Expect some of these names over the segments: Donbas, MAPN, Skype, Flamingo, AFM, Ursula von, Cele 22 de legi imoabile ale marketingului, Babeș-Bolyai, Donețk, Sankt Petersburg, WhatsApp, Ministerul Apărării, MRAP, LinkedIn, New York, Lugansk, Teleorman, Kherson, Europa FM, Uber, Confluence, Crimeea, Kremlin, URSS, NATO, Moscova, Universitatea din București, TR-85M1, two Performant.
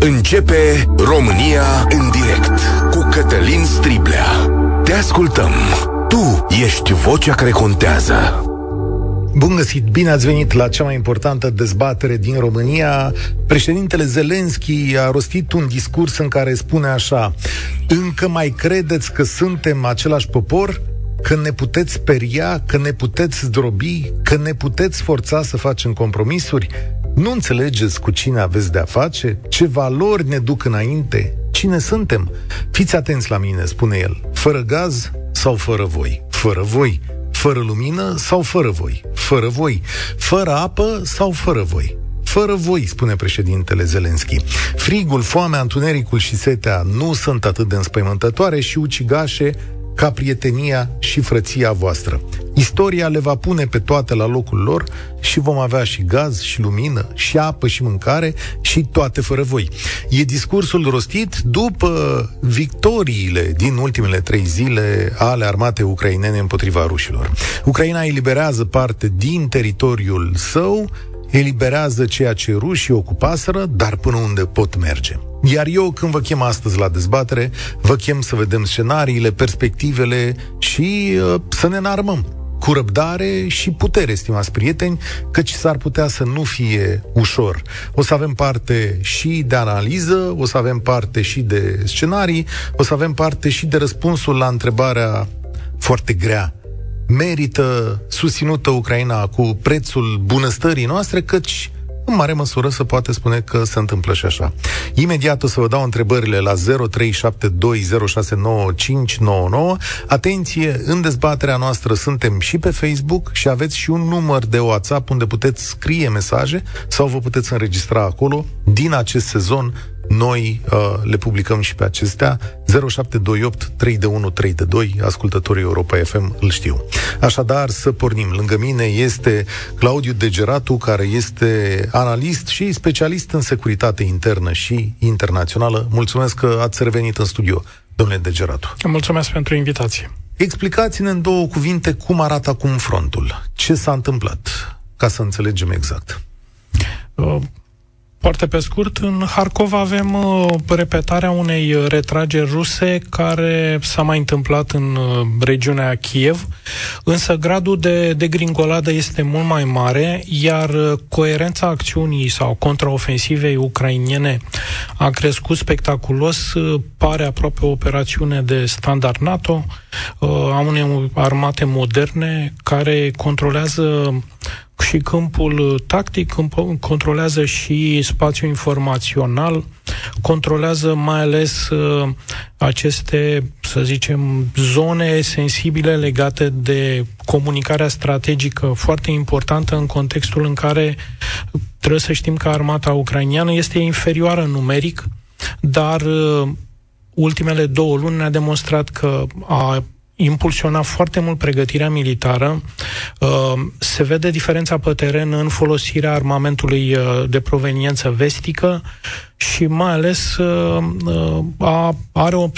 Începe România în direct cu Cătălin Striblea. Te ascultăm. Tu ești vocea care contează. Bun găsit, bine ați venit la cea mai importantă dezbatere din România. Președintele Zelensky a rostit un discurs în care spune așa: încă mai credeți că suntem același popor? Că ne puteți speria, că ne puteți zdrobi, că ne puteți forța să facem compromisuri? Nu înțelegeți cu cine aveți de-a face? Ce valori ne duc înainte? Cine suntem? Fiți atenți la mine, spune el. Fără gaz sau fără voi? Fără voi. Fără lumină sau fără voi? Fără voi. Fără apă sau fără voi? Fără voi, spune președintele Zelensky. Frigul, foamea, întunericul și setea nu sunt atât de înspăimântătoare și ucigașe ca prietenia și frăția voastră. Istoria le va pune pe toate la locul lor și vom avea și gaz, și lumină, și apă, și mâncare, și toate fără voi. E discursul rostit după victoriile din ultimele 3 zile ale armatei ucrainene împotriva rușilor. Ucraina eliberează parte din teritoriul său, eliberează ceea ce rușii ocupaseră, dar până unde pot merge. Iar eu, când vă chem astăzi la dezbatere, vă chem să vedem scenariile, perspectivele și să ne înarmăm cu răbdare și putere, stimați prieteni, căci s-ar putea să nu fie ușor. O să avem parte și de analiză, o să avem parte și de scenarii, o să avem parte și de răspunsul la întrebarea foarte grea: merită susținută Ucraina cu prețul bunăstării noastre? Căci în mare măsură se poate spune că se întâmplă și așa. Imediat o să vă dau întrebările la 0372069599. Atenție, în dezbaterea noastră suntem și pe Facebook și aveți și un număr de WhatsApp unde puteți scrie mesaje sau vă puteți înregistra acolo. Din acest sezon noi le publicăm și pe acestea. 0728 3 de 1 3 de 2. Ascultătorii Europa FM îl știu. Așadar, să pornim. Lângă mine este Claudiu Degeratu, care este analist și specialist în securitate internă și internațională. Mulțumesc că ați revenit în studio, domnule Degeratu. Mulțumesc pentru invitație. Explicați-ne în 2 cuvinte cum arată acum frontul. Ce s-a întâmplat, ca să înțelegem exact. Foarte pe scurt, în Kharkov avem repetarea unei retrageri ruse care s-a mai întâmplat în regiunea Kiev, însă gradul de degringoladă este mult mai mare, iar coerența acțiunii sau contraofensivei ucrainene a crescut spectaculos, pare aproape o operațiune de standard NATO, a unei armate moderne care controlează și câmpul tactic, controlează și spațiul informațional, controlează mai ales aceste, să zicem, zone sensibile legate de comunicarea strategică, foarte importantă în contextul în care trebuie să știm că armata ucraineană este inferioară numeric, dar ultimele 2 luni ne-a demonstrat că a impulsiona foarte mult pregătirea militară. Se vede diferența pe teren în folosirea armamentului de proveniență vestică și mai ales are o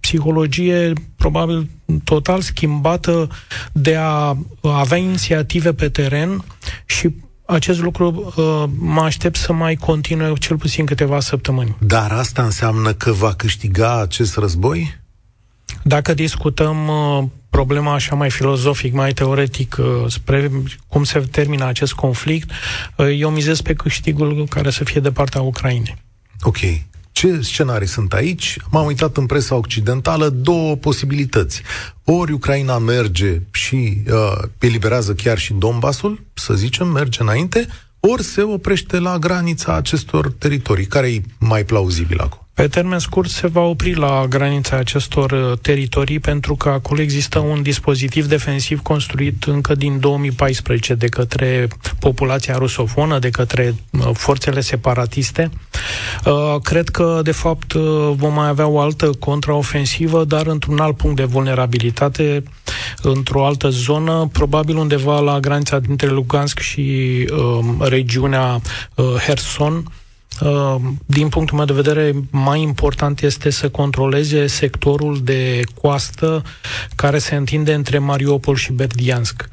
psihologie probabil total schimbată de a avea inițiative pe teren și acest lucru mă aștept să mai continue cel puțin câteva săptămâni. Dar asta înseamnă că va câștiga acest război? Dacă discutăm problema așa mai filozofic, mai teoretic, spre cum se termină acest conflict, eu mizez pe câștigul care să fie de partea Ucrainei. Ok. Ce scenarii sunt aici? M-am uitat în presa occidentală, 2 posibilități. Ori Ucraina merge și eliberează chiar și Donbasul, să zicem, merge înainte, ori se oprește la granița acestor teritorii. Care e mai plauzibil acum? Pe termen scurt se va opri la granița acestor teritorii pentru că acolo există un dispozitiv defensiv construit încă din 2014 de către populația rusofonă, de către forțele separatiste. Cred că, de fapt, vom mai avea o altă contraofensivă, dar într-un alt punct de vulnerabilitate, într-o altă zonă, probabil undeva la granița dintre Lugansk și regiunea Kherson. Din punctul meu de vedere, mai important este să controleze sectorul de coastă care se întinde între Mariupol și Berdiansk.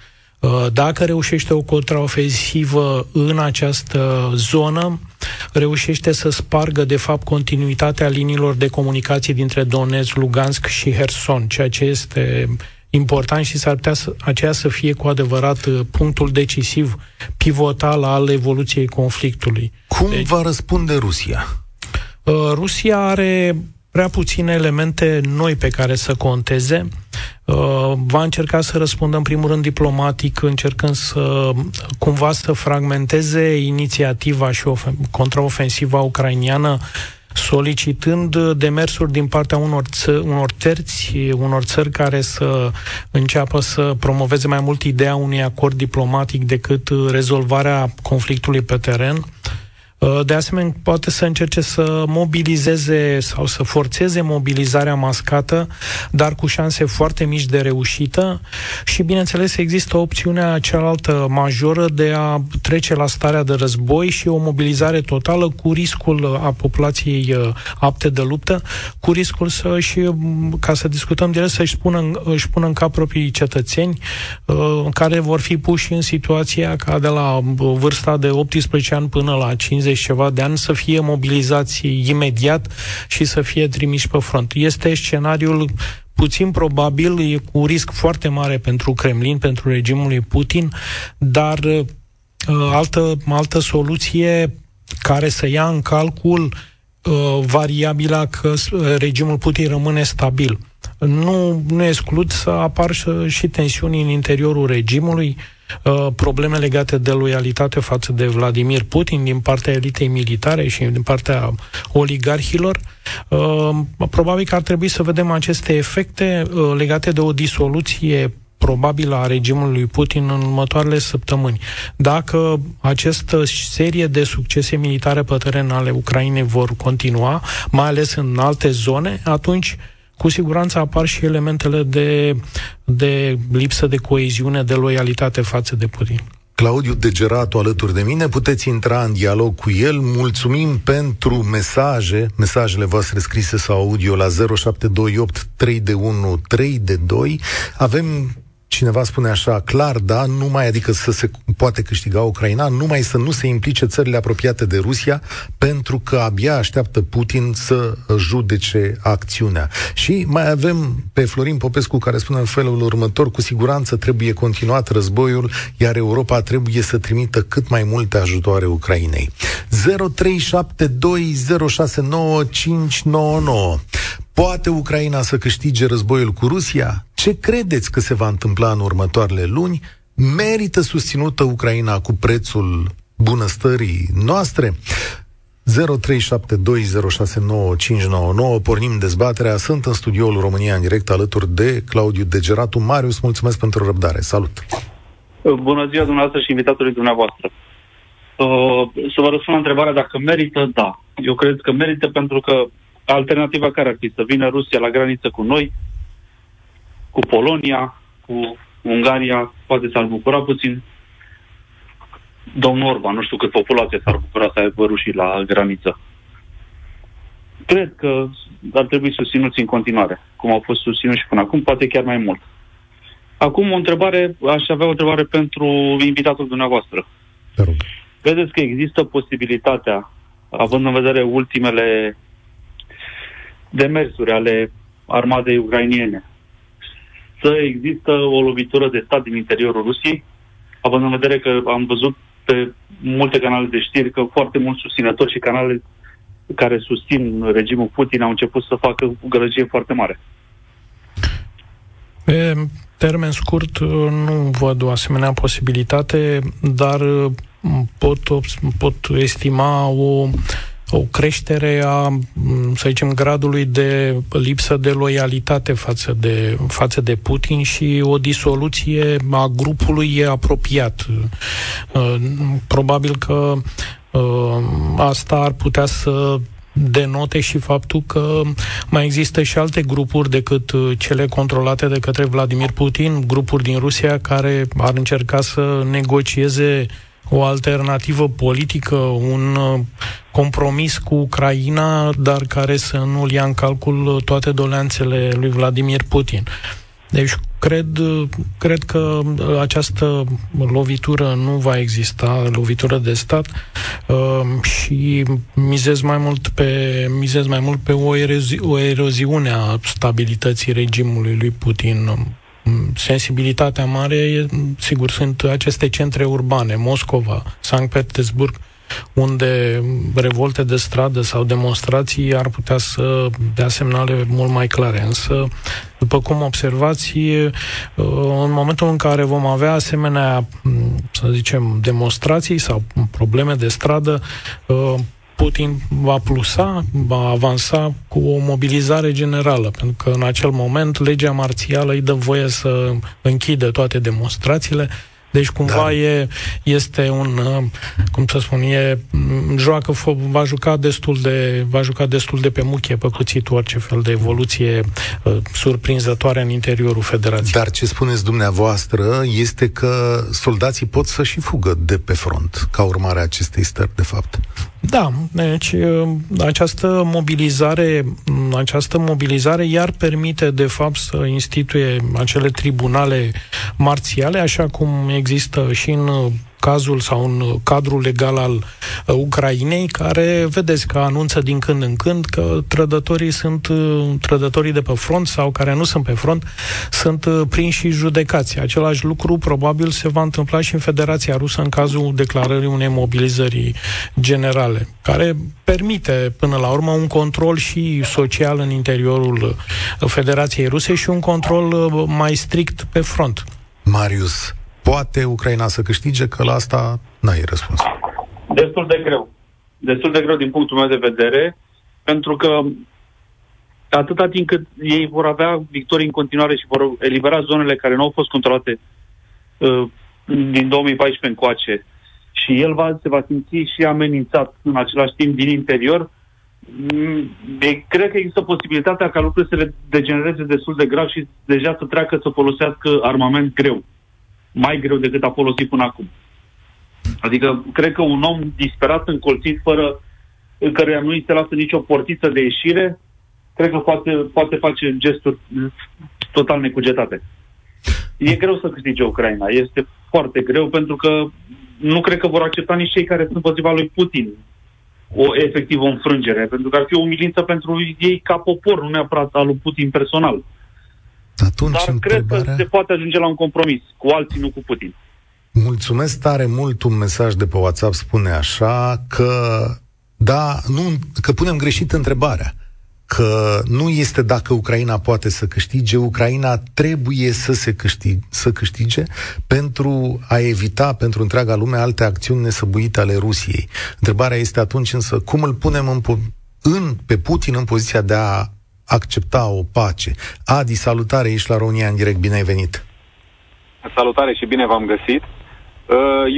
Dacă reușește o contraofensivă în această zonă, reușește să spargă, de fapt, continuitatea liniilor de comunicații dintre Donețk, Lugansk și Kherson, ceea ce este important și s-ar putea aceea să fie cu adevărat punctul decisiv, pivotal al evoluției conflictului. Cum va răspunde Rusia? Rusia are prea puține elemente noi pe care să conteze. Va încerca să răspundă în primul rând diplomatic, încercând să cumva să fragmenteze inițiativa și contraofensiva ucrainiană, solicitând demersuri din partea unor țări care să înceapă să promoveze mai mult ideea unui acord diplomatic decât rezolvarea conflictului pe teren. De asemenea, poate să încerce să mobilizeze sau să forțeze mobilizarea mascată, dar cu șanse foarte mici de reușită și, bineînțeles, există opțiunea cealaltă majoră de a trece la starea de război și o mobilizare totală cu riscul a populației apte de luptă, cu riscul să-și pună în cap proprii cetățeni care vor fi puși în situația ca de la vârsta de 18 ani până la 50 ceva de ani să fie mobilizați imediat și să fie trimiși pe front. Este scenariul puțin probabil, cu risc foarte mare pentru Kremlin, pentru regimul lui Putin, dar altă soluție care să ia în calcul variabila că regimul Putin rămâne stabil. Nu exclud să apară și tensiuni în interiorul regimului, probleme legate de loialitate față de Vladimir Putin din partea elitei militare și din partea oligarhilor. Probabil că ar trebui să vedem aceste efecte legate de o disoluție probabilă a regimului Putin în următoarele săptămâni. Dacă această serie de succese militare pe teren ale Ucrainei vor continua, mai ales în alte zone, atunci cu siguranță apar și elementele de lipsă de coeziune, de loialitate față de Putin. Claudiu Degeratu alături de mine, puteți intra în dialog cu el. Mulțumim pentru mesajele voastre scrise sau audio la 0728 3 de 1 3 de 2. Avem, cineva spune așa, clar, da, numai, adică să se poate câștiga Ucraina, numai să nu se implice țările apropiate de Rusia, pentru că abia așteaptă Putin să judece acțiunea. Și mai avem pe Florin Popescu, care spune în felul următor: cu siguranță trebuie continuat războiul, iar Europa trebuie să trimită cât mai multe ajutoare Ucrainei. 0372069599. Poate Ucraina să câștige războiul cu Rusia? Ce credeți că se va întâmpla în următoarele luni? Merită susținută Ucraina cu prețul bunăstării noastre? 0372069599. Pornim dezbaterea. Sunt în studioul România în direct alături de Claudiu Degeratu. Marius, mulțumesc pentru răbdare. Salut! Bună ziua dumneavoastră și invitatului dumneavoastră. Să vă răspund la întrebarea dacă merită, da. Eu cred că merită, pentru că alternativa care ar fi? Să vină Rusia la graniță cu noi, cu Polonia, cu Ungaria, poate s-ar bucura puțin. Domnul Orban, nu știu cât populația s-ar bucura să aibă rușii la graniță. Cred că ar trebui susținuți în continuare, cum au fost susținuți și până acum, poate chiar mai mult. Acum aș avea o întrebare pentru invitatul dumneavoastră. Credeți că există posibilitatea, având în vedere ultimele demersuri ale armatei ucrainiene, să există o lovitură de stat din interiorul Rusiei, având în vedere că am văzut pe multe canale de știri că foarte mulți susținători și canale care susțin regimul Putin au început să facă o gălăgie foarte mare? Pe termen scurt nu văd o asemenea posibilitate, dar pot estima o creștere a, să zicem, gradului de lipsă de loialitate față de Putin și o disoluție a grupului apropiat. Probabil că asta ar putea să denote și faptul că mai există și alte grupuri decât cele controlate de către Vladimir Putin, grupuri din Rusia care ar încerca să negocieze o alternativă politică, un compromis cu Ucraina, dar care să nu-l ia în calcul toate doleanțele lui Vladimir Putin. Deci Cred că această lovitură nu va exista, lovitură de stat, și mizez mai mult pe o eroziune a stabilității regimului lui Putin. Sensibilitatea mare, sigur, sunt aceste centre urbane, Moscova, Sankt Petersburg, unde revolte de stradă sau demonstrații ar putea să dea semnale mult mai clare. Însă, după cum observați, în momentul în care vom avea asemenea, să zicem, demonstrații sau probleme de stradă, Putin va plusa, va avansa cu o mobilizare generală, pentru că în acel moment legea marțială îi dă voie să închidă toate demonstrațiile. Deci cumva este un, cum să spun, va juca destul de pe muchie, pe cuțit orice fel de evoluție surprinzătoare în interiorul Federației. Dar ce spuneți dumneavoastră este că soldații pot să și fugă de pe front, ca urmare a acestei stări, de fapt. Da, deci această mobilizare iar permite, de fapt, să instituie acele tribunale marțiale, așa cum există și în cazul sau în cadrul legal al Ucrainei, care vedeți că anunță din când în când că trădătorii sunt trădătorii de pe front sau care nu sunt pe front, sunt prinși și judecați. Același lucru probabil se va întâmpla și în Federația Rusă în cazul declarării unei mobilizări generale, care permite până la urmă un control și social în interiorul Federației Ruse și un control mai strict pe front. Marius, poate Ucraina să câștige, că la asta n-ai răspuns? Destul de greu din punctul meu de vedere, pentru că atâta timp cât ei vor avea victorii în continuare și vor elibera zonele care nu au fost controlate din 2014 încoace și el se va simți și amenințat în același timp din interior, cred că există posibilitatea ca lucrurile să le degenereze destul de grav și deja să treacă să folosească armament greu. Mai greu decât a folosit până acum. Adică, cred că un om disperat, încolțit, fără în căruia nu îi se lasă nicio portiță de ieșire, cred că poate face gesturi total necugetate. E greu să câștige Ucraina. Este foarte greu, pentru că nu cred că vor accepta nici cei care sunt împotriva lui Putin o efectivă înfrângere, pentru că ar fi o umilință pentru ei ca popor, nu neapărat al lui Putin personal. Dar cred că se poate ajunge la un compromis cu alții, nu cu Putin. Mulțumesc tare mult. Un mesaj de pe WhatsApp spune așa că că punem greșit întrebarea, că nu este dacă Ucraina poate să câștige, Ucraina trebuie să câștige pentru a evita pentru întreaga lume alte acțiuni nesăbuite ale Rusiei. Întrebarea este atunci însă cum îl punem pe Putin în poziția de a accepta o pace. Adi, salutare, ești la România în direct, bine ai venit. Salutare și bine v-am găsit.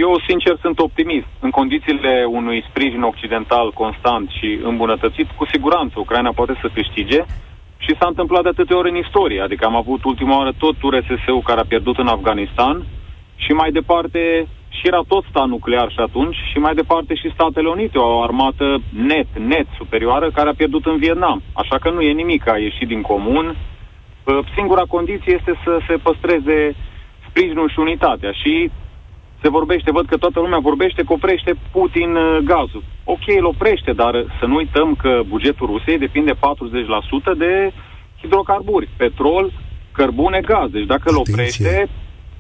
Eu, sincer, sunt optimist. În condițiile unui sprijin occidental constant și îmbunătățit, cu siguranță Ucraina poate să câștige și s-a întâmplat de atâtea ori în istorie. Adică am avut ultima oară tot URSS-ul care a pierdut în Afganistan și mai departe și era tot stat nuclear și atunci și mai departe și Statele Unite, o armată net superioară care a pierdut în Vietnam. Așa că nu e nimic, a ieșit din comun. Singura condiție este să se păstreze sprijinul și unitatea și se vorbește, văd că toată lumea vorbește că oprește Putin gazul. Ok, îl oprește, dar să nu uităm că bugetul Rusiei depinde 40% de hidrocarburi, petrol, cărbune, gaz. Deci dacă îl oprește...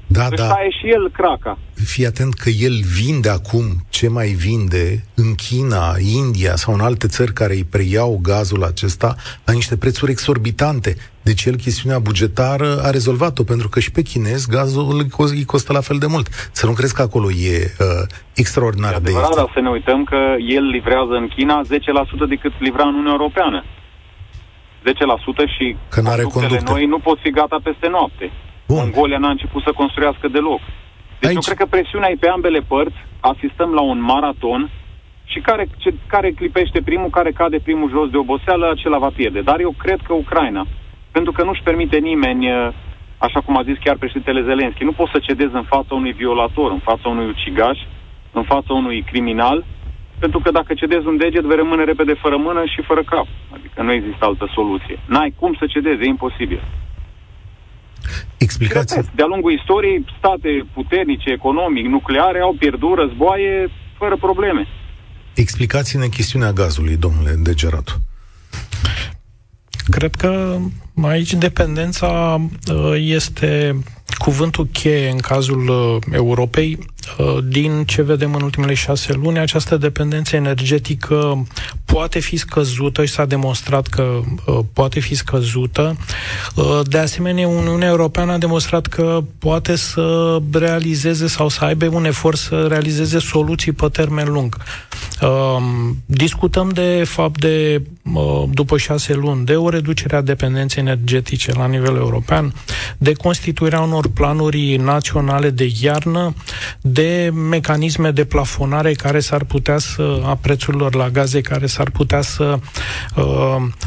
Da. Taie și el craca. Fii atent că el vinde acum ce mai vinde în China, India sau în alte țări care îi preiau gazul acesta la niște prețuri exorbitante. Deci el chestiunea bugetară a rezolvat-o, pentru că și pe chinez gazul îi costă la fel de mult. Să nu crezi că acolo e extraordinar de ieftin. Dar să ne uităm că el livrează în China 10% decât livra în Uniunea Europeană. 10% și conductele noi nu pot fi gata peste noapte. Bun. Mongolia n-a început să construiască deloc. Deci eu cred că presiunea e pe ambele părți, asistăm la un maraton și care clipește primul, care cade primul jos de oboseală, acela va pierde. Dar eu cred că Ucraina, pentru că nu-și permite nimeni, așa cum a zis chiar președintele Zelensky, nu poți să cedezi în fața unui violator, în fața unui ucigaș, în fața unui criminal, pentru că dacă cedezi un deget, vei rămâne repede fără mână și fără cap. Adică nu există altă soluție. N-ai cum să cedezi, e imposibil. Explicați. Cred, de-a lungul istoriei, state puternice, economic, nucleare, au pierdut războaie fără probleme. Explicați-ne chestiunea gazului, domnule Degeratu. Cred că aici dependența este cuvântul cheie în cazul Europei. Din ce vedem în ultimele 6 luni, această dependență energetică poate fi scăzută și s-a demonstrat că poate fi scăzută. De asemenea, Uniunea Europeană a demonstrat că poate să realizeze sau să aibă un efort să realizeze soluții pe termen lung. Discutăm de fapt de, după 6 luni, de o reducere a dependenței energetice la nivel european, de constituirea unor planuri naționale de iarnă, de mecanisme de plafonare care s-ar putea să, a prețurilor la gaze, care s-ar putea să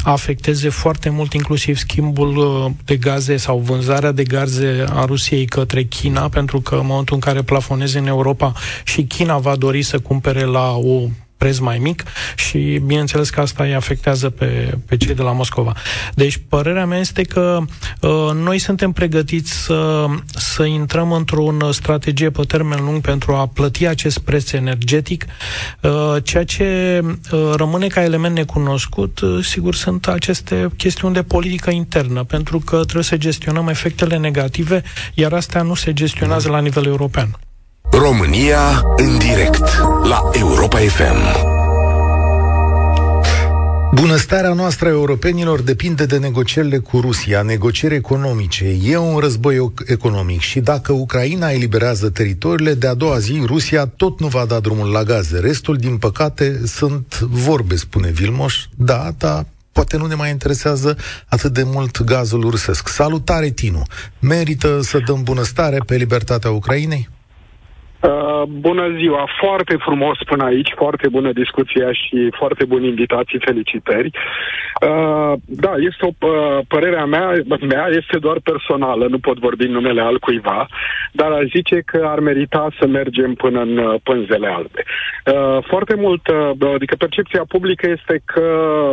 afecteze foarte mult inclusiv schimbul de gaze sau vânzarea de gaze a Rusiei către China, pentru că în momentul în care plafoneze în Europa și China va dori să cumpere la o preț mai mic și, bineînțeles, că asta îi afectează pe cei de la Moscova. Deci, părerea mea este că noi suntem pregătiți să intrăm într-o strategie pe termen lung pentru a plăti acest preț energetic. Ceea ce rămâne ca element necunoscut, sigur, sunt aceste chestiuni de politică internă, pentru că trebuie să gestionăm efectele negative, iar astea nu se gestionează la nivel european. România în direct la Europa FM. Bunăstarea noastră a europenilor depinde de negocierile cu Rusia, negocieri economice. E un război economic și dacă Ucraina eliberează teritoriile, de a doua zi Rusia tot nu va da drumul la gaze. Restul, din păcate, sunt vorbe, spune Vilmoș. Da, dar poate nu ne mai interesează atât de mult gazul rusesc. Salutare, Tinu! Merită să dăm bunăstare pe libertatea Ucrainei? Bună ziua, foarte frumos până aici, foarte bună discuția și foarte buni invitații, felicitări. Da, este o părerea mea este doar personală, nu pot vorbi în numele altcuiva, dar aș zice că ar merita să mergem până în pânzele albe. Foarte mult, adică percepția publică este că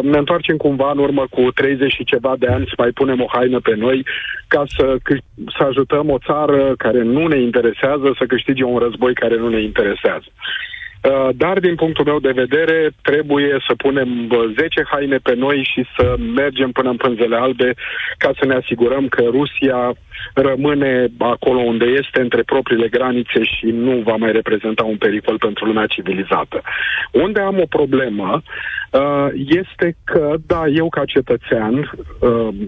ne întoarcem cumva în urmă cu 30 și ceva de ani să mai punem o haină pe noi ca să ajutăm o țară care nu ne interesează să câștige un război care nu ne interesează. Dar, din punctul meu de vedere, trebuie să punem 10 haine pe noi și să mergem până în pânzele albe ca să ne asigurăm că Rusia rămâne acolo unde este, între propriile granițe și nu va mai reprezenta un pericol pentru lumea civilizată. Unde am o problemă este că, da, eu ca cetățean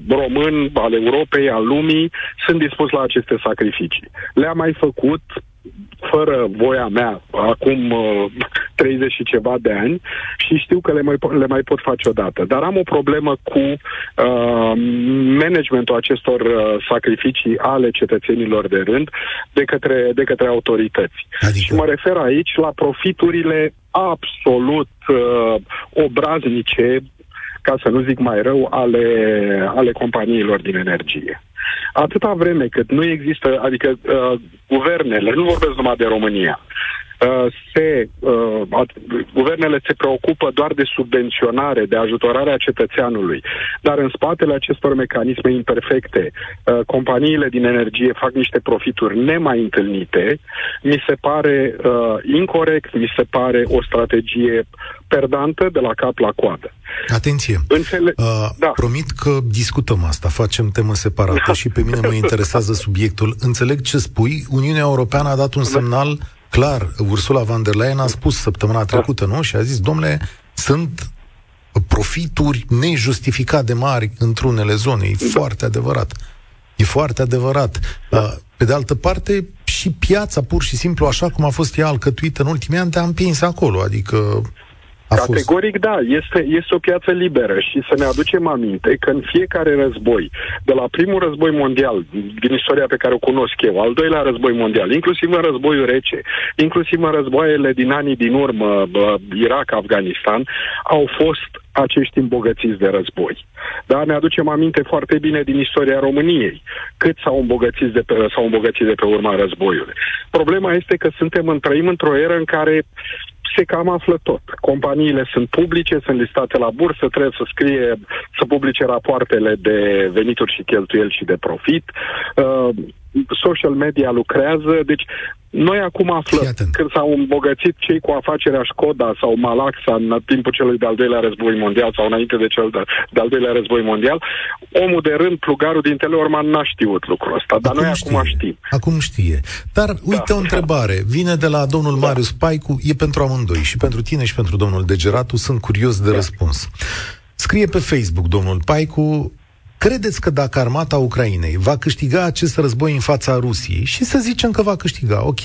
român, al Europei, al lumii, sunt dispus la aceste sacrificii. Le-am mai făcut fără voia mea acum 30 și ceva de ani și știu că le mai pot face odată. Dar am o problemă cu managementul acestor sacrificii ale cetățenilor de rând de către autorități. Adică? Și mă refer aici la profiturile absolut obraznice, ca să nu zic mai rău, ale companiilor din energie. Atâta vreme cât nu există, adică guvernele, nu vorbesc numai de România, guvernele se preocupă doar de subvenționare, de ajutorarea cetățeanului, dar în spatele acestor mecanisme imperfecte, companiile din energie fac niște profituri nemai întâlnite. Mi se pare incorect, mi se pare o strategie perdantă de la cap la coadă. Atenție! Da. Promit că discutăm asta, facem temă separată și pe mine mă interesează subiectul. Înțeleg ce spui, Uniunea Europeană a dat un semnal clar. Ursula von der Leyen a spus săptămâna trecută, nu? Și a zis, domnule, sunt profituri nejustificate de mari într-unele zone. E foarte adevărat. E foarte adevărat. Pe de altă parte, și piața, pur și simplu, așa cum a fost ea alcătuită în ultimii ani, te-a împins acolo. Adică categoric, da, este o piață liberă și să ne aducem aminte că în fiecare război, de la primul război mondial, din istoria pe care o cunosc eu, al doilea război mondial, inclusiv în războiul rece, inclusiv în războaiele din anii din urmă, Irak, Afganistan, au fost acești îmbogățiți de război. Dar ne aducem aminte foarte bine din istoria României, cât s-au îmbogățit de pe urma războiului. Problema este că trăim într-o eră în care se cam află tot. Companiile sunt publice, sunt listate la bursă, trebuie să scrie, să publice rapoartele de venituri și cheltuieli și de profit. Social media lucrează, deci noi acum aflăm când s-au îmbogățit cei cu afacerea Škoda sau Malaxa în timpul celui de-al doilea război mondial sau înainte de cel de-al doilea război mondial, omul de rând, plugarul din Teleorman n-a știut lucrul ăsta, dar acum noi acum știm. Acum știe. Dar uite o întrebare, vine de la domnul Marius Paicu, e pentru amândoi, și pentru tine și pentru domnul Degeratu, sunt curios de răspuns. Scrie pe Facebook domnul Paicu: credeți că dacă armata Ucrainei va câștiga acest război în fața Rusiei, și să zicem că va câștiga, ok,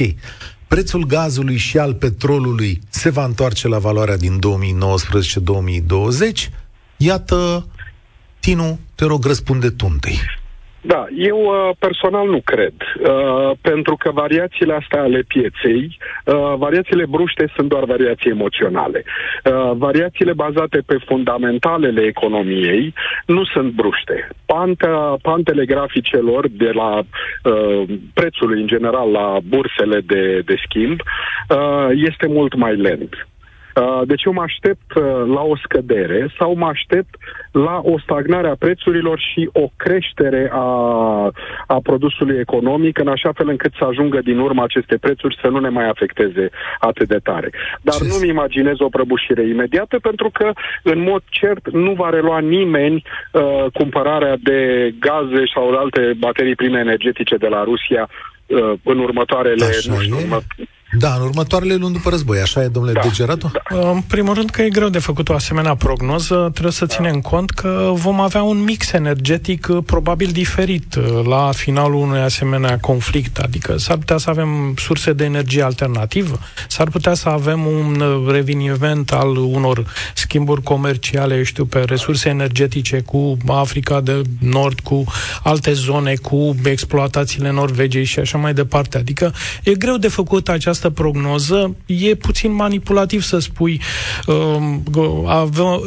prețul gazului și al petrolului se va întoarce la valoarea din 2019-2020? Iată, Tinu, te rog, răspunde tuntei. Da, eu personal nu cred, pentru că variațiile astea ale pieței, variațiile bruște sunt doar variații emoționale. Variațiile bazate pe fundamentalele economiei nu sunt bruște. Pantele graficelor de la prețului în general la bursele de schimb este mult mai lent. Deci eu mă aștept la o scădere sau mă aștept la o stagnare a prețurilor și o creștere a produsului economic, în așa fel încât să ajungă din urmă aceste prețuri să nu ne mai afecteze atât de tare. Dar nu-mi imaginez o prăbușire imediată, pentru că, în mod cert, nu va relua nimeni cumpărarea de gaze sau de alte baterii prime energetice de la Rusia în următoarele... Da, în următoarele luni după război, așa e, domnule Degeratu? Da. În primul rând că e greu de făcut o asemenea prognoză, trebuie să ținem cont că vom avea un mix energetic probabil diferit la finalul unui asemenea conflict, adică s-ar putea să avem surse de energie alternativă, s-ar putea să avem un reviniment al unor schimburi comerciale, pe resurse energetice cu Africa de Nord, cu alte zone, cu exploatațiile Norvegiei și așa mai departe, adică e greu de făcut această prognoză, e puțin manipulativ să spui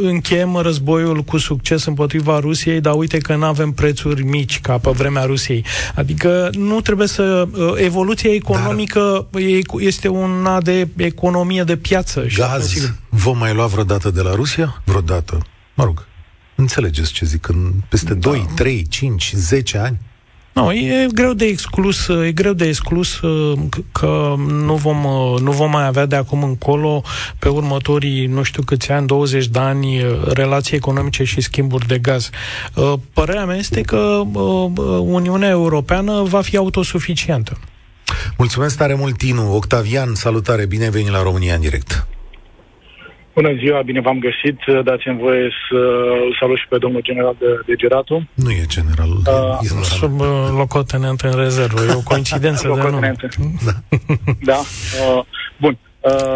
încheiem războiul cu succes împotriva Rusiei, dar uite că nu avem prețuri mici ca pe vremea Rusiei. Adică nu trebuie să... evoluția economică este una de economie de piață. Gaz și vom mai lua vreodată de la Rusia? Vreodată. Mă rog, înțelegeți ce zic, în peste 2, 3, 5, 10 ani? Nu, e greu de exclus că nu vom mai avea de acum încolo, pe următorii, nu știu câți ani, 20 de ani, relații economice și schimburi de gaz. Părerea mea este că Uniunea Europeană va fi autosuficientă. Mulțumesc tare mult, Tinu. Octavian, salutare, bine ai venit la România în direct. Bună ziua, bine v-am găsit. Dați-mi voie să salut și pe domnul general Degeratu. Nu e general. Sub locotenent în rezervă. E o coincidență de nume. Da. Bun.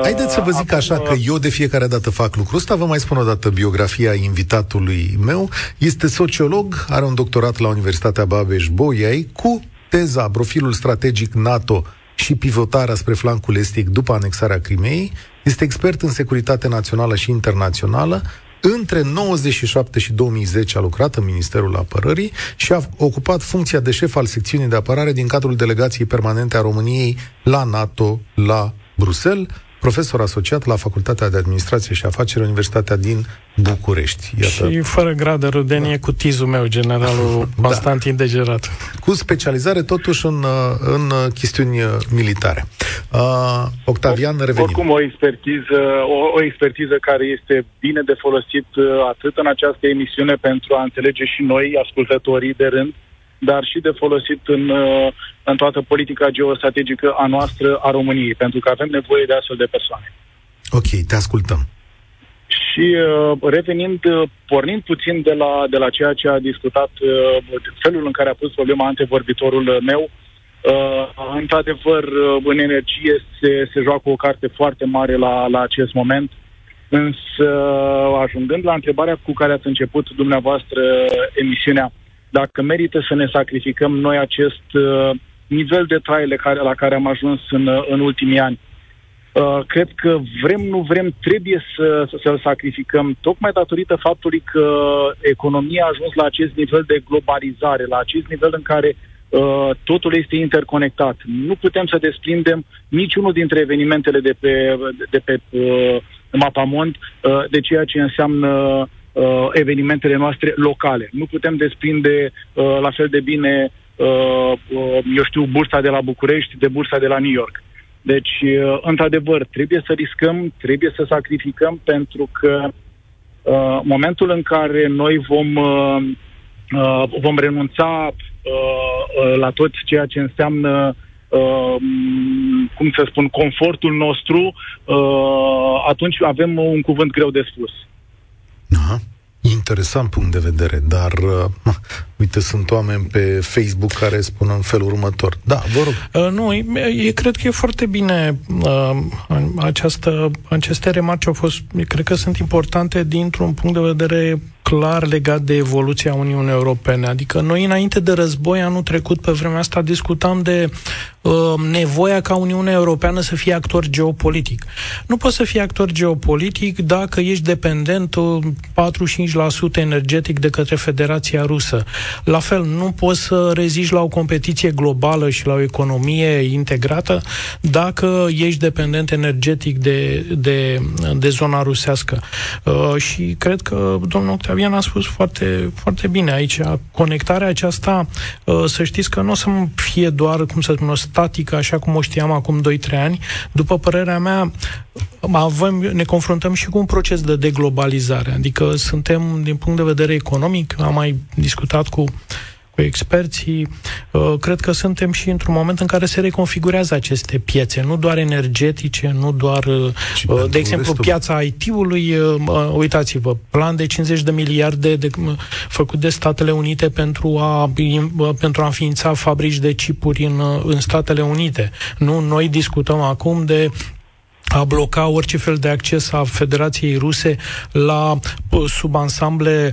Haideți să vă zic așa, că eu de fiecare dată fac lucrul ăsta. Vă mai spun o dată biografia invitatului meu. Este sociolog, are un doctorat la Universitatea Babeș-Bolyai cu teza Profilul strategic NATO și pivotarea spre flancul estic după anexarea Crimeei. Este expert în securitate națională și internațională. Între 97 și 2010 a lucrat în Ministerul Apărării și a ocupat funcția de șef al secțiunii de apărare din cadrul delegației permanente a României la NATO la Bruxelles, profesor asociat la Facultatea de Administrație și Afaceri, Universitatea din București. Iată. Și fără grad de râdenie cu tizul meu, generalul Constantin Degeratu. Cu specializare totuși în chestiuni militare. Octavian, revenim. Oricum o expertiză care este bine de folosit atât în această emisiune pentru a înțelege și noi, ascultătorii de rând, dar și de folosit în toată politica geostrategică a noastră, a României, pentru că avem nevoie de astfel de persoane. Ok, te ascultăm. Și pornind puțin de la ceea ce a discutat, felul în care a pus problema antevorbitorul meu, într-adevăr, în energie se joacă o carte foarte mare la acest moment, însă, ajungând la întrebarea cu care ați început dumneavoastră emisiunea, dacă merită să ne sacrificăm noi acest nivel de trai la care am ajuns în ultimii ani. Cred că vrem, nu vrem, trebuie să-l sacrificăm, tocmai datorită faptului că economia a ajuns la acest nivel de globalizare, la acest nivel în care Totul este interconectat. Nu putem să desprindem niciunul dintre evenimentele de pe mapamond de ceea ce înseamnă evenimentele noastre locale. Nu putem desprinde la fel de bine, eu știu, bursa de la București de bursa de la New York. Deci, într-adevăr, trebuie să riscăm, trebuie să sacrificăm, pentru că momentul în care noi vom renunța la tot ceea ce înseamnă, cum să spun, confortul nostru, atunci avem un cuvânt greu de spus. Aha. Interesant punct de vedere, dar uite, sunt oameni pe Facebook care spun în felul următor. Da, vă rog. Nu, cred că e foarte bine. Aceste remarci au fost, cred că sunt importante dintr-un punct de vedere clar legat de evoluția Uniunii Europene. Adică noi, înainte de război, anul trecut, pe vremea asta, discutam de nevoia ca Uniunea Europeană să fie actor geopolitic. Nu poți să fii actor geopolitic dacă ești dependent 45% energetic de către Federația Rusă. La fel, nu poți să reziști la o competiție globală și la o economie integrată dacă ești dependent energetic de zona rusească. Și cred că domnul Octavian a spus foarte, foarte bine aici. Conectarea aceasta, să știți că nu o să fie doar, cum să spun, o statică, așa cum o știam acum 2-3 ani. După părerea mea, ne confruntăm și cu un proces de deglobalizare. Adică suntem, din punct de vedere economic, am mai discutat cu experții, cred că suntem și într-un moment în care se reconfigurează aceste piețe, nu doar energetice, nu doar, de exemplu, restul, piața IT-ului. Uitați-vă, plan de 50 de miliarde făcut de Statele Unite pentru a înființa fabrici de chipuri în Statele Unite. Nu, noi discutăm acum de a bloca orice fel de acces a Federației Ruse la subansamble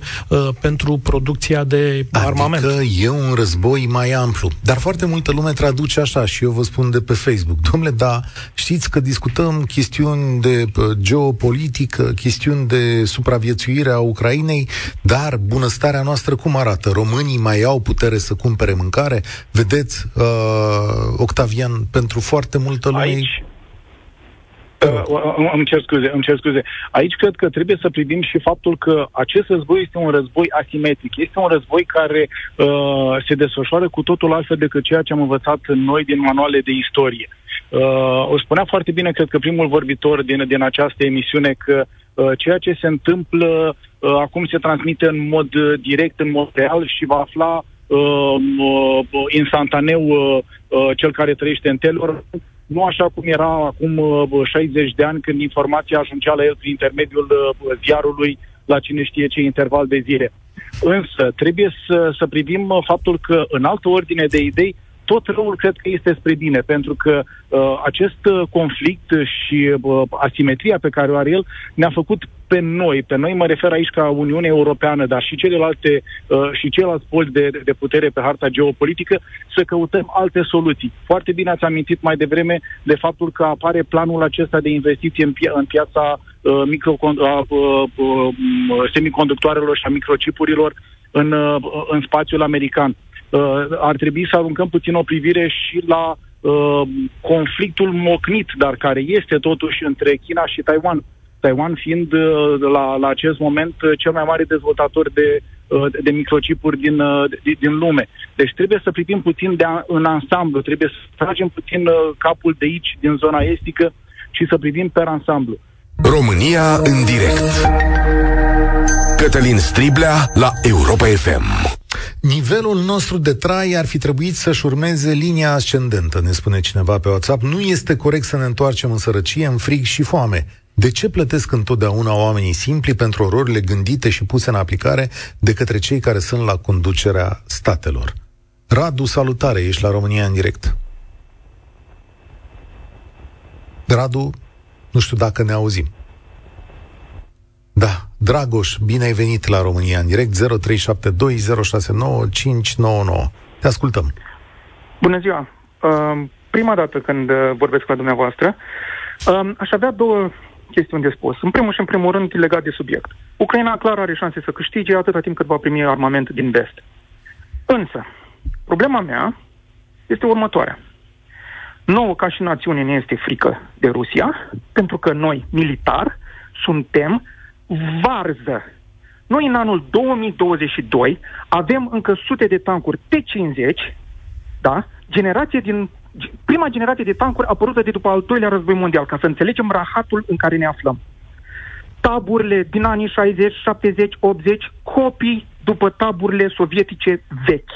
pentru producția de armament. Adică e un război mai amplu. Dar foarte multă lume traduce așa și eu vă spun de pe Facebook. Dom'le, dar știți că discutăm chestiuni de geopolitică, chestiuni de supraviețuire a Ucrainei, dar bunăstarea noastră cum arată? Românii mai au putere să cumpere mâncare? Vedeți, Octavian, pentru foarte multă lume... Îmi cer scuze. Aici cred că trebuie să privim și faptul că acest război este un război asimetric. Este un război care se desfășoară cu totul altfel decât ceea ce am învățat noi din manuale de istorie. O spunea foarte bine, cred că primul vorbitor din această emisiune, că ceea ce se întâmplă acum se transmite în mod direct, în mod real, și va afla instantaneu cel care trăiește în Teleorman. Nu așa cum era acum 60 de ani, când informația ajungea la el prin intermediul ziarului la cine știe ce interval de zile. Însă trebuie să privim faptul că, în altă ordine de idei, tot răul cred că este spre bine, pentru că acest conflict și asimetria pe care o are el ne-a făcut pe noi, mă refer aici ca Uniunea Europeană, dar și celelalte și ceilalți poli de putere pe harta geopolitică, să căutăm alte soluții. Foarte bine ați amintit mai devreme de faptul că apare planul acesta de investiție în piața semiconductoarelor și a microchipurilor în spațiul american. Ar trebui să aruncăm puțin o privire și la conflictul mocnit, dar care este totuși între China și Taiwan. Taiwan fiind la acest moment cel mai mare dezvoltator de microchipuri din lume. Deci trebuie să privim puțin în ansamblu, trebuie să tragem puțin capul de aici, din zona estică, și să privim pe ansamblu. România în direct. Cătălin Striblea la Europa FM. Nivelul nostru de trai ar fi trebuit să-și urmeze linia ascendentă, ne spune cineva pe WhatsApp. Nu este corect să ne întoarcem în sărăcie, în frig și foame. De ce plătesc întotdeauna oamenii simpli pentru ororile gândite și puse în aplicare de către cei care sunt la conducerea statelor? Radu, salutare, ești la România în direct. Radu, nu știu dacă ne auzim. Da. Dragoș, bine ai venit la România în direct. 0372069599. Te ascultăm. Bună ziua. Prima dată când vorbesc la dumneavoastră, aș avea două chestiuni de spus. În primul și în primul rând, legat de subiect. Ucraina clar are șanse să câștige atâta timp cât va primi armament din vest. Însă, problema mea este următoarea. Nouă, ca și națiune, ne este frică de Rusia, pentru că noi, militar, suntem varză. Noi, în anul 2022, avem încă sute de tancuri T-50, da? Prima generație de tancuri apărută de după al doilea război mondial, ca să înțelegem rahatul în care ne aflăm. Taburile din anii 60, 70, 80, copii după taburile sovietice vechi.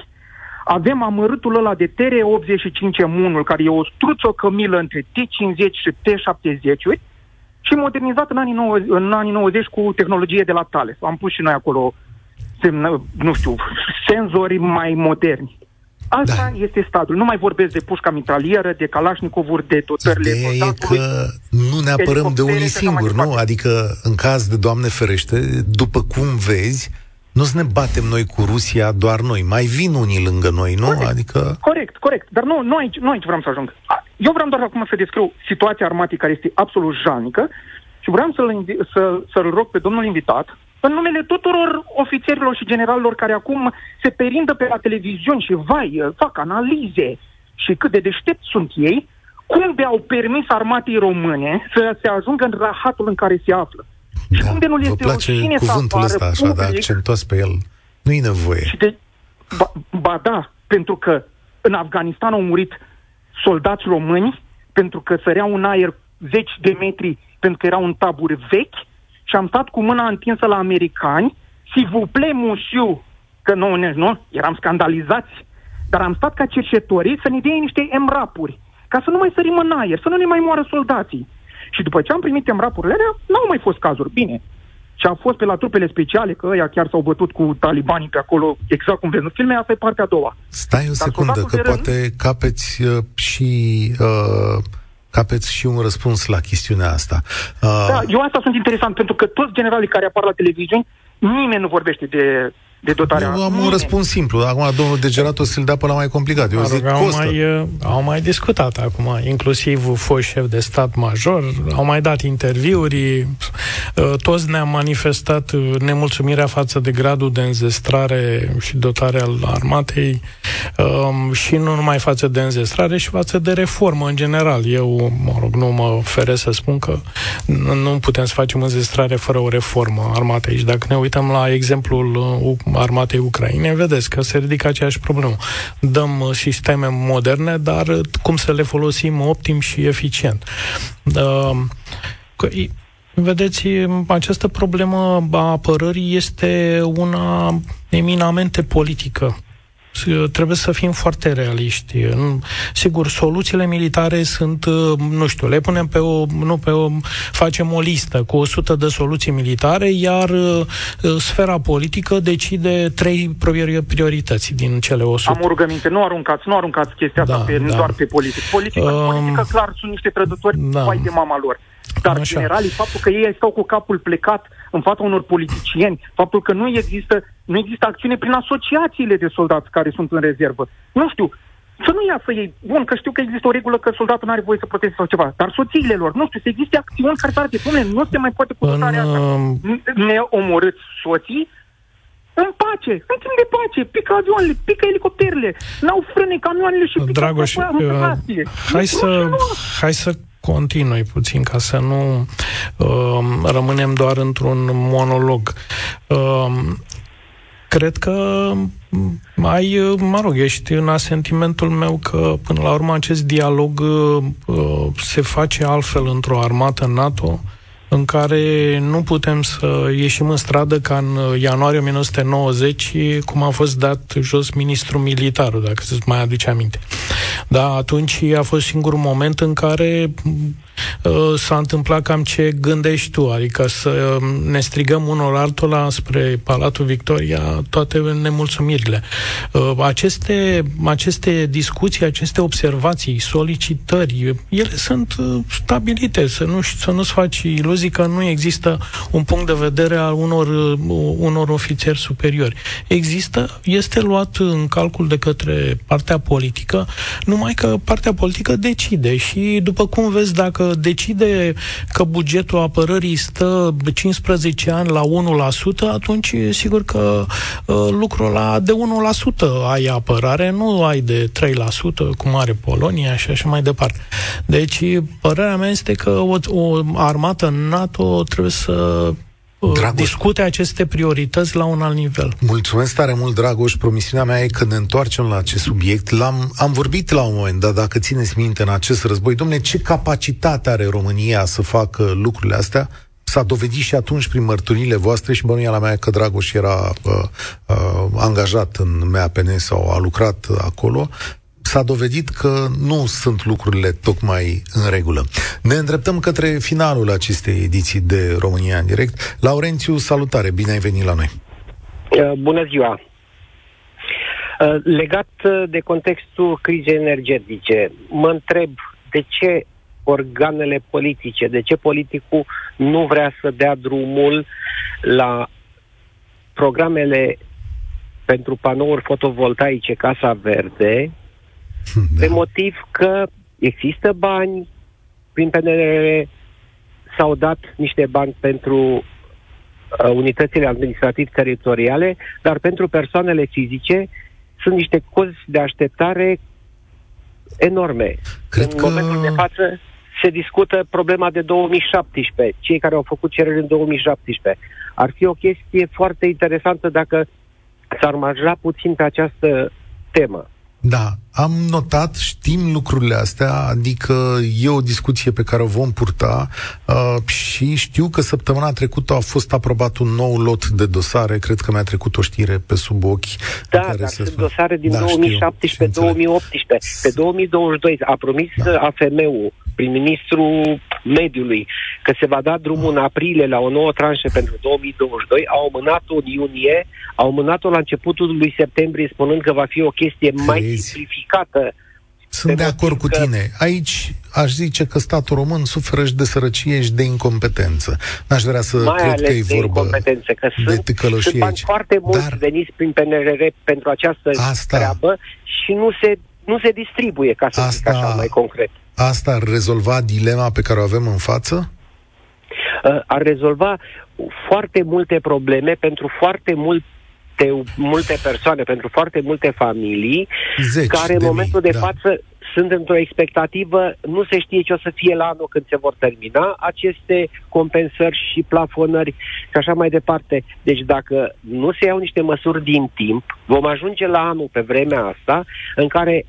Avem amărâtul ăla de TR-85M1, care e o struță cămilă între T-50 și T-70-uri, și modernizat în anii 90 cu tehnologie de la Thales. Am pus și noi acolo, senzori mai moderni. Asta este statul. Nu mai vorbesc de pușca mitralieră, de kalașnicovuri, de dotările... Ideea e că nu ne apărăm de unii singuri, nu? Adică, în caz de Doamne ferește, după cum vezi, nu ne batem noi cu Rusia, doar noi. Mai vin unii lângă noi, nu? Corect, adică... corect. Dar nu aici vreau să ajung. Eu vreau doar acum să descriu situația armatei care este absolut jalnică și vreau să-l rog pe domnul invitat, în numele tuturor ofițerilor și generalilor care acum se perindă pe la televiziuni și, vai, fac analize și cât de deștepți sunt ei, cum de au permis armatei române să se ajungă în rahatul în care se află. Da, și cum de nu le este rușine să apară ăsta, așa, public, dar accentuați pe el. Nu-i nevoie. Și da, pentru că în Afganistan au murit soldați români pentru că săreau în aer 10 de metri pentru că erau în taburi vechi. Și am stat cu mâna întinsă la americani, si vous plaît, monsieur, că nu, eram scandalizați, dar am stat ca cercetători să ne dea niște MRAP-uri, ca să nu mai sărim în aer, să nu ne mai moară soldații. Și după ce am primit MRAP-urile alea, n-au mai fost cazuri, bine. Și a fost pe la trupele speciale, că ăia chiar s-au bătut cu talibanii pe acolo, exact cum vezi în filme, asta e partea a doua. Stai o secundă, că poate capeți și un răspuns la chestiunea asta. Da, eu asta sunt interesant, pentru că toți generalii care apar la televiziuni, nimeni nu vorbește de dotarea. Eu am un răspuns simplu. Acum, domnul Degeratu să-l dea până la mai complicat. Eu zic, costă. Au mai discutat acum, inclusiv foști șef de stat major, au mai dat interviuri, toți ne-am manifestat nemulțumirea față de gradul de înzestrare și dotare al armatei și nu numai față de înzestrare, și față de reformă în general. Eu, nu mă feresc să spun că nu putem să facem înzestrare fără o reformă armatei. Și dacă ne uităm la exemplul armatei Ucrainei, vedeți că se ridică aceeași problemă. Dăm sisteme moderne, dar cum să le folosim optim și eficient? Vedeți, această problemă a apărării este una eminamente politică. Trebuie să fim foarte realiști. Sigur, soluțiile militare sunt, le punem pe facem o listă cu 100 de soluții militare, iar sfera politică decide 3 priorități din cele 100. Am o rugăminte, nu aruncați chestia asta doar pe politic. Politică, clar, sunt niște trădători, vai de mama lor. Dar generalii, faptul că ei stau cu capul plecat în fața unor politicieni, faptul că nu există acțiune prin asociațiile de soldați care sunt în rezervă. Nu știu, să nu iasă ei, bun, că știu că există o regulă că soldatul nu are voie să proteste sau ceva, dar soțiile lor, nu știu, să existe acțiuni care să arate, nu se mai poate cu dotarea asta. Ne omorâți soții în pace, în timp de pace, pică avioanele, pică elicopterele, n-au frâne camioanele și pică... Dragoș, hai să continui puțin, ca să nu rămânem doar într-un monolog. Cred că ești în asentimentul meu că, până la urmă, acest dialog se face altfel într-o armată NATO, în care nu putem să ieșim în stradă ca în ianuarie 1990, cum a fost dat jos ministrul militar, dacă se mai aduce aminte. Dar atunci a fost singurul moment în care s-a întâmplat cam ce gândești tu, adică să ne strigăm unul altora spre Palatul Victoria toate nemulțumirile. Aceste discuții, aceste observații, solicitări, ele sunt stabilite, să nu-ți faci iluzii că nu există un punct de vedere al unor ofițeri superiori. Există, este luat în calcul de către partea politică, numai că partea politică decide și, după cum vezi, dacă dacă decide că bugetul apărării stă 15 ani la 1%, atunci e sigur că lucrul ăla de 1% ai apărare, nu ai de 3%, cum are Polonia și așa mai departe. Deci, părerea mea este că o armată NATO trebuie să discute aceste priorități la un alt nivel. Mulțumesc tare mult, Dragoș. Promisiunea mea e că ne întoarcem la acest subiect. Am vorbit la un moment, dar dacă țineți minte, în acest război, dom'le, ce capacitate are România să facă lucrurile astea? S-a dovedit și atunci prin mărturile voastre și bănuiala mea că Dragoș era angajat în MAPN sau a lucrat acolo. S-a dovedit că nu sunt lucrurile tocmai în regulă. Ne îndreptăm către finalul acestei ediții de România în direct. Laurențiu, salutare, bine ai venit la noi. Bună ziua! Legat de contextul crizei energetice, mă întreb de ce organele politice, de ce politicul nu vrea să dea drumul la programele pentru panouri fotovoltaice, Casa Verde, pe motiv că există bani, prin PNRR s-au dat niște bani pentru unitățile administrativ-teritoriale, dar pentru persoanele fizice sunt niște cozi de așteptare enorme. Momentul de față se discută problema de 2017, cei care au făcut cereri în 2017. Ar fi o chestie foarte interesantă dacă s-ar marja puțin pe această temă. Da, am notat, știm lucrurile astea, adică e o discuție pe care o vom purta și știu că săptămâna trecută a fost aprobat un nou lot de dosare, cred că mi-a trecut o știre pe sub ochi. Da, care dar sunt dosare din 2017, 2018, pe 2022 a promis AFM-ul, prim-ministrul mediului, că se va da drumul în aprilie la o nouă tranșă pentru 2022, au amânat-o în iunie, au amânat-o la începutul lui septembrie, spunând că va fi o chestie mai simplificată. Sunt de acord cu tine. Aici aș zice că statul român suferă și de sărăcie și de incompetență. N-aș vrea să cred că e vorba de ticăloșie. Sunt bani foarte mulți veniți prin PNRR pentru această treabă și nu se distribuie, ca să zic așa mai concret. Asta ar rezolva dilema pe care o avem în față? Ar rezolva foarte multe probleme pentru foarte multe persoane, pentru foarte multe familii, care în momentul de față sunt într-o expectativă, nu se știe ce o să fie la anul când se vor termina aceste compensări și plafonări și așa mai departe. Deci dacă nu se iau niște măsuri din timp, vom ajunge la anul pe vremea asta în care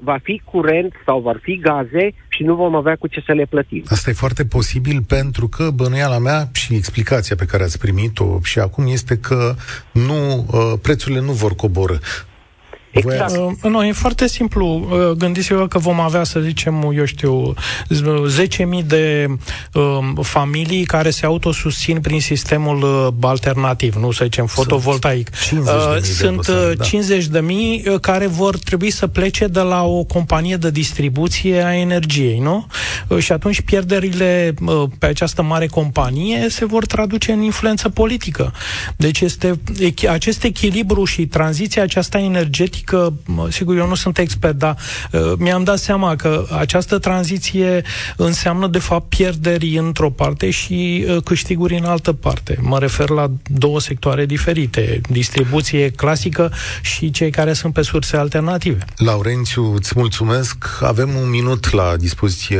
va fi curent sau vor fi gaze și nu vom avea cu ce să le plătim. Asta e foarte posibil pentru că bănuiala mea și explicația pe care ați primit-o și acum este că nu, prețurile nu vor coborî. Exact. Nu, e foarte simplu. Gândiți-vă că vom avea, să zicem, eu știu, 10.000 de familii care se autosusțin prin sistemul alternativ, nu să zicem fotovoltaic. Sunt 50.000 care vor trebui să plece de la o companie de distribuție a energiei, nu? Și atunci pierderile pe această mare companie se vor traduce în influență politică. Deci este acest echilibru și tranziția aceasta energetică, că, sigur, eu nu sunt expert, dar mi-am dat seama că această tranziție înseamnă, de fapt, pierderi într-o parte și câștiguri în altă parte. Mă refer la două sectoare diferite, distribuție clasică și cei care sunt pe surse alternative. Laurențiu, îți mulțumesc. Avem un minut la dispoziție,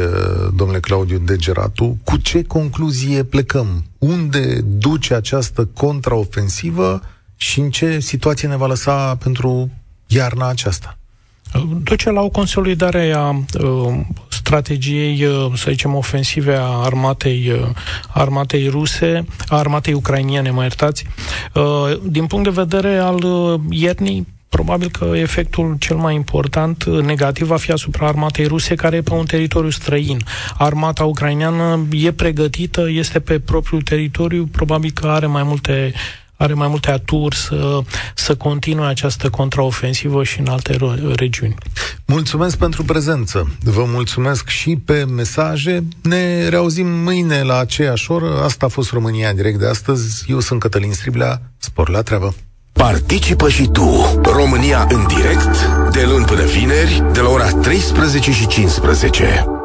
domnule Claudiu Degeratu. Cu ce concluzie plecăm? Unde duce această contraofensivă și în ce situație ne va lăsa pentru iarna aceasta? Duce la o consolidare a strategiei, să zicem, ofensive a armatei ruse, a armatei ucrainiene, mă iertați. Din punct de vedere al iernii, probabil că efectul cel mai important negativ va fi asupra armatei ruse, care e pe un teritoriu străin. Armata ucraineană e pregătită, este pe propriul teritoriu, probabil că are mai multe aturi să continue această contraofensivă și în alte regiuni. Mulțumesc pentru prezență. Vă mulțumesc și pe mesaje. Ne reauzim mâine la aceeași oră. Asta a fost România în direct de astăzi. Eu sunt Cătălin Striblea. Spor la treabă! Participă și tu! România în direct, de luni până vineri, de la ora 13:15.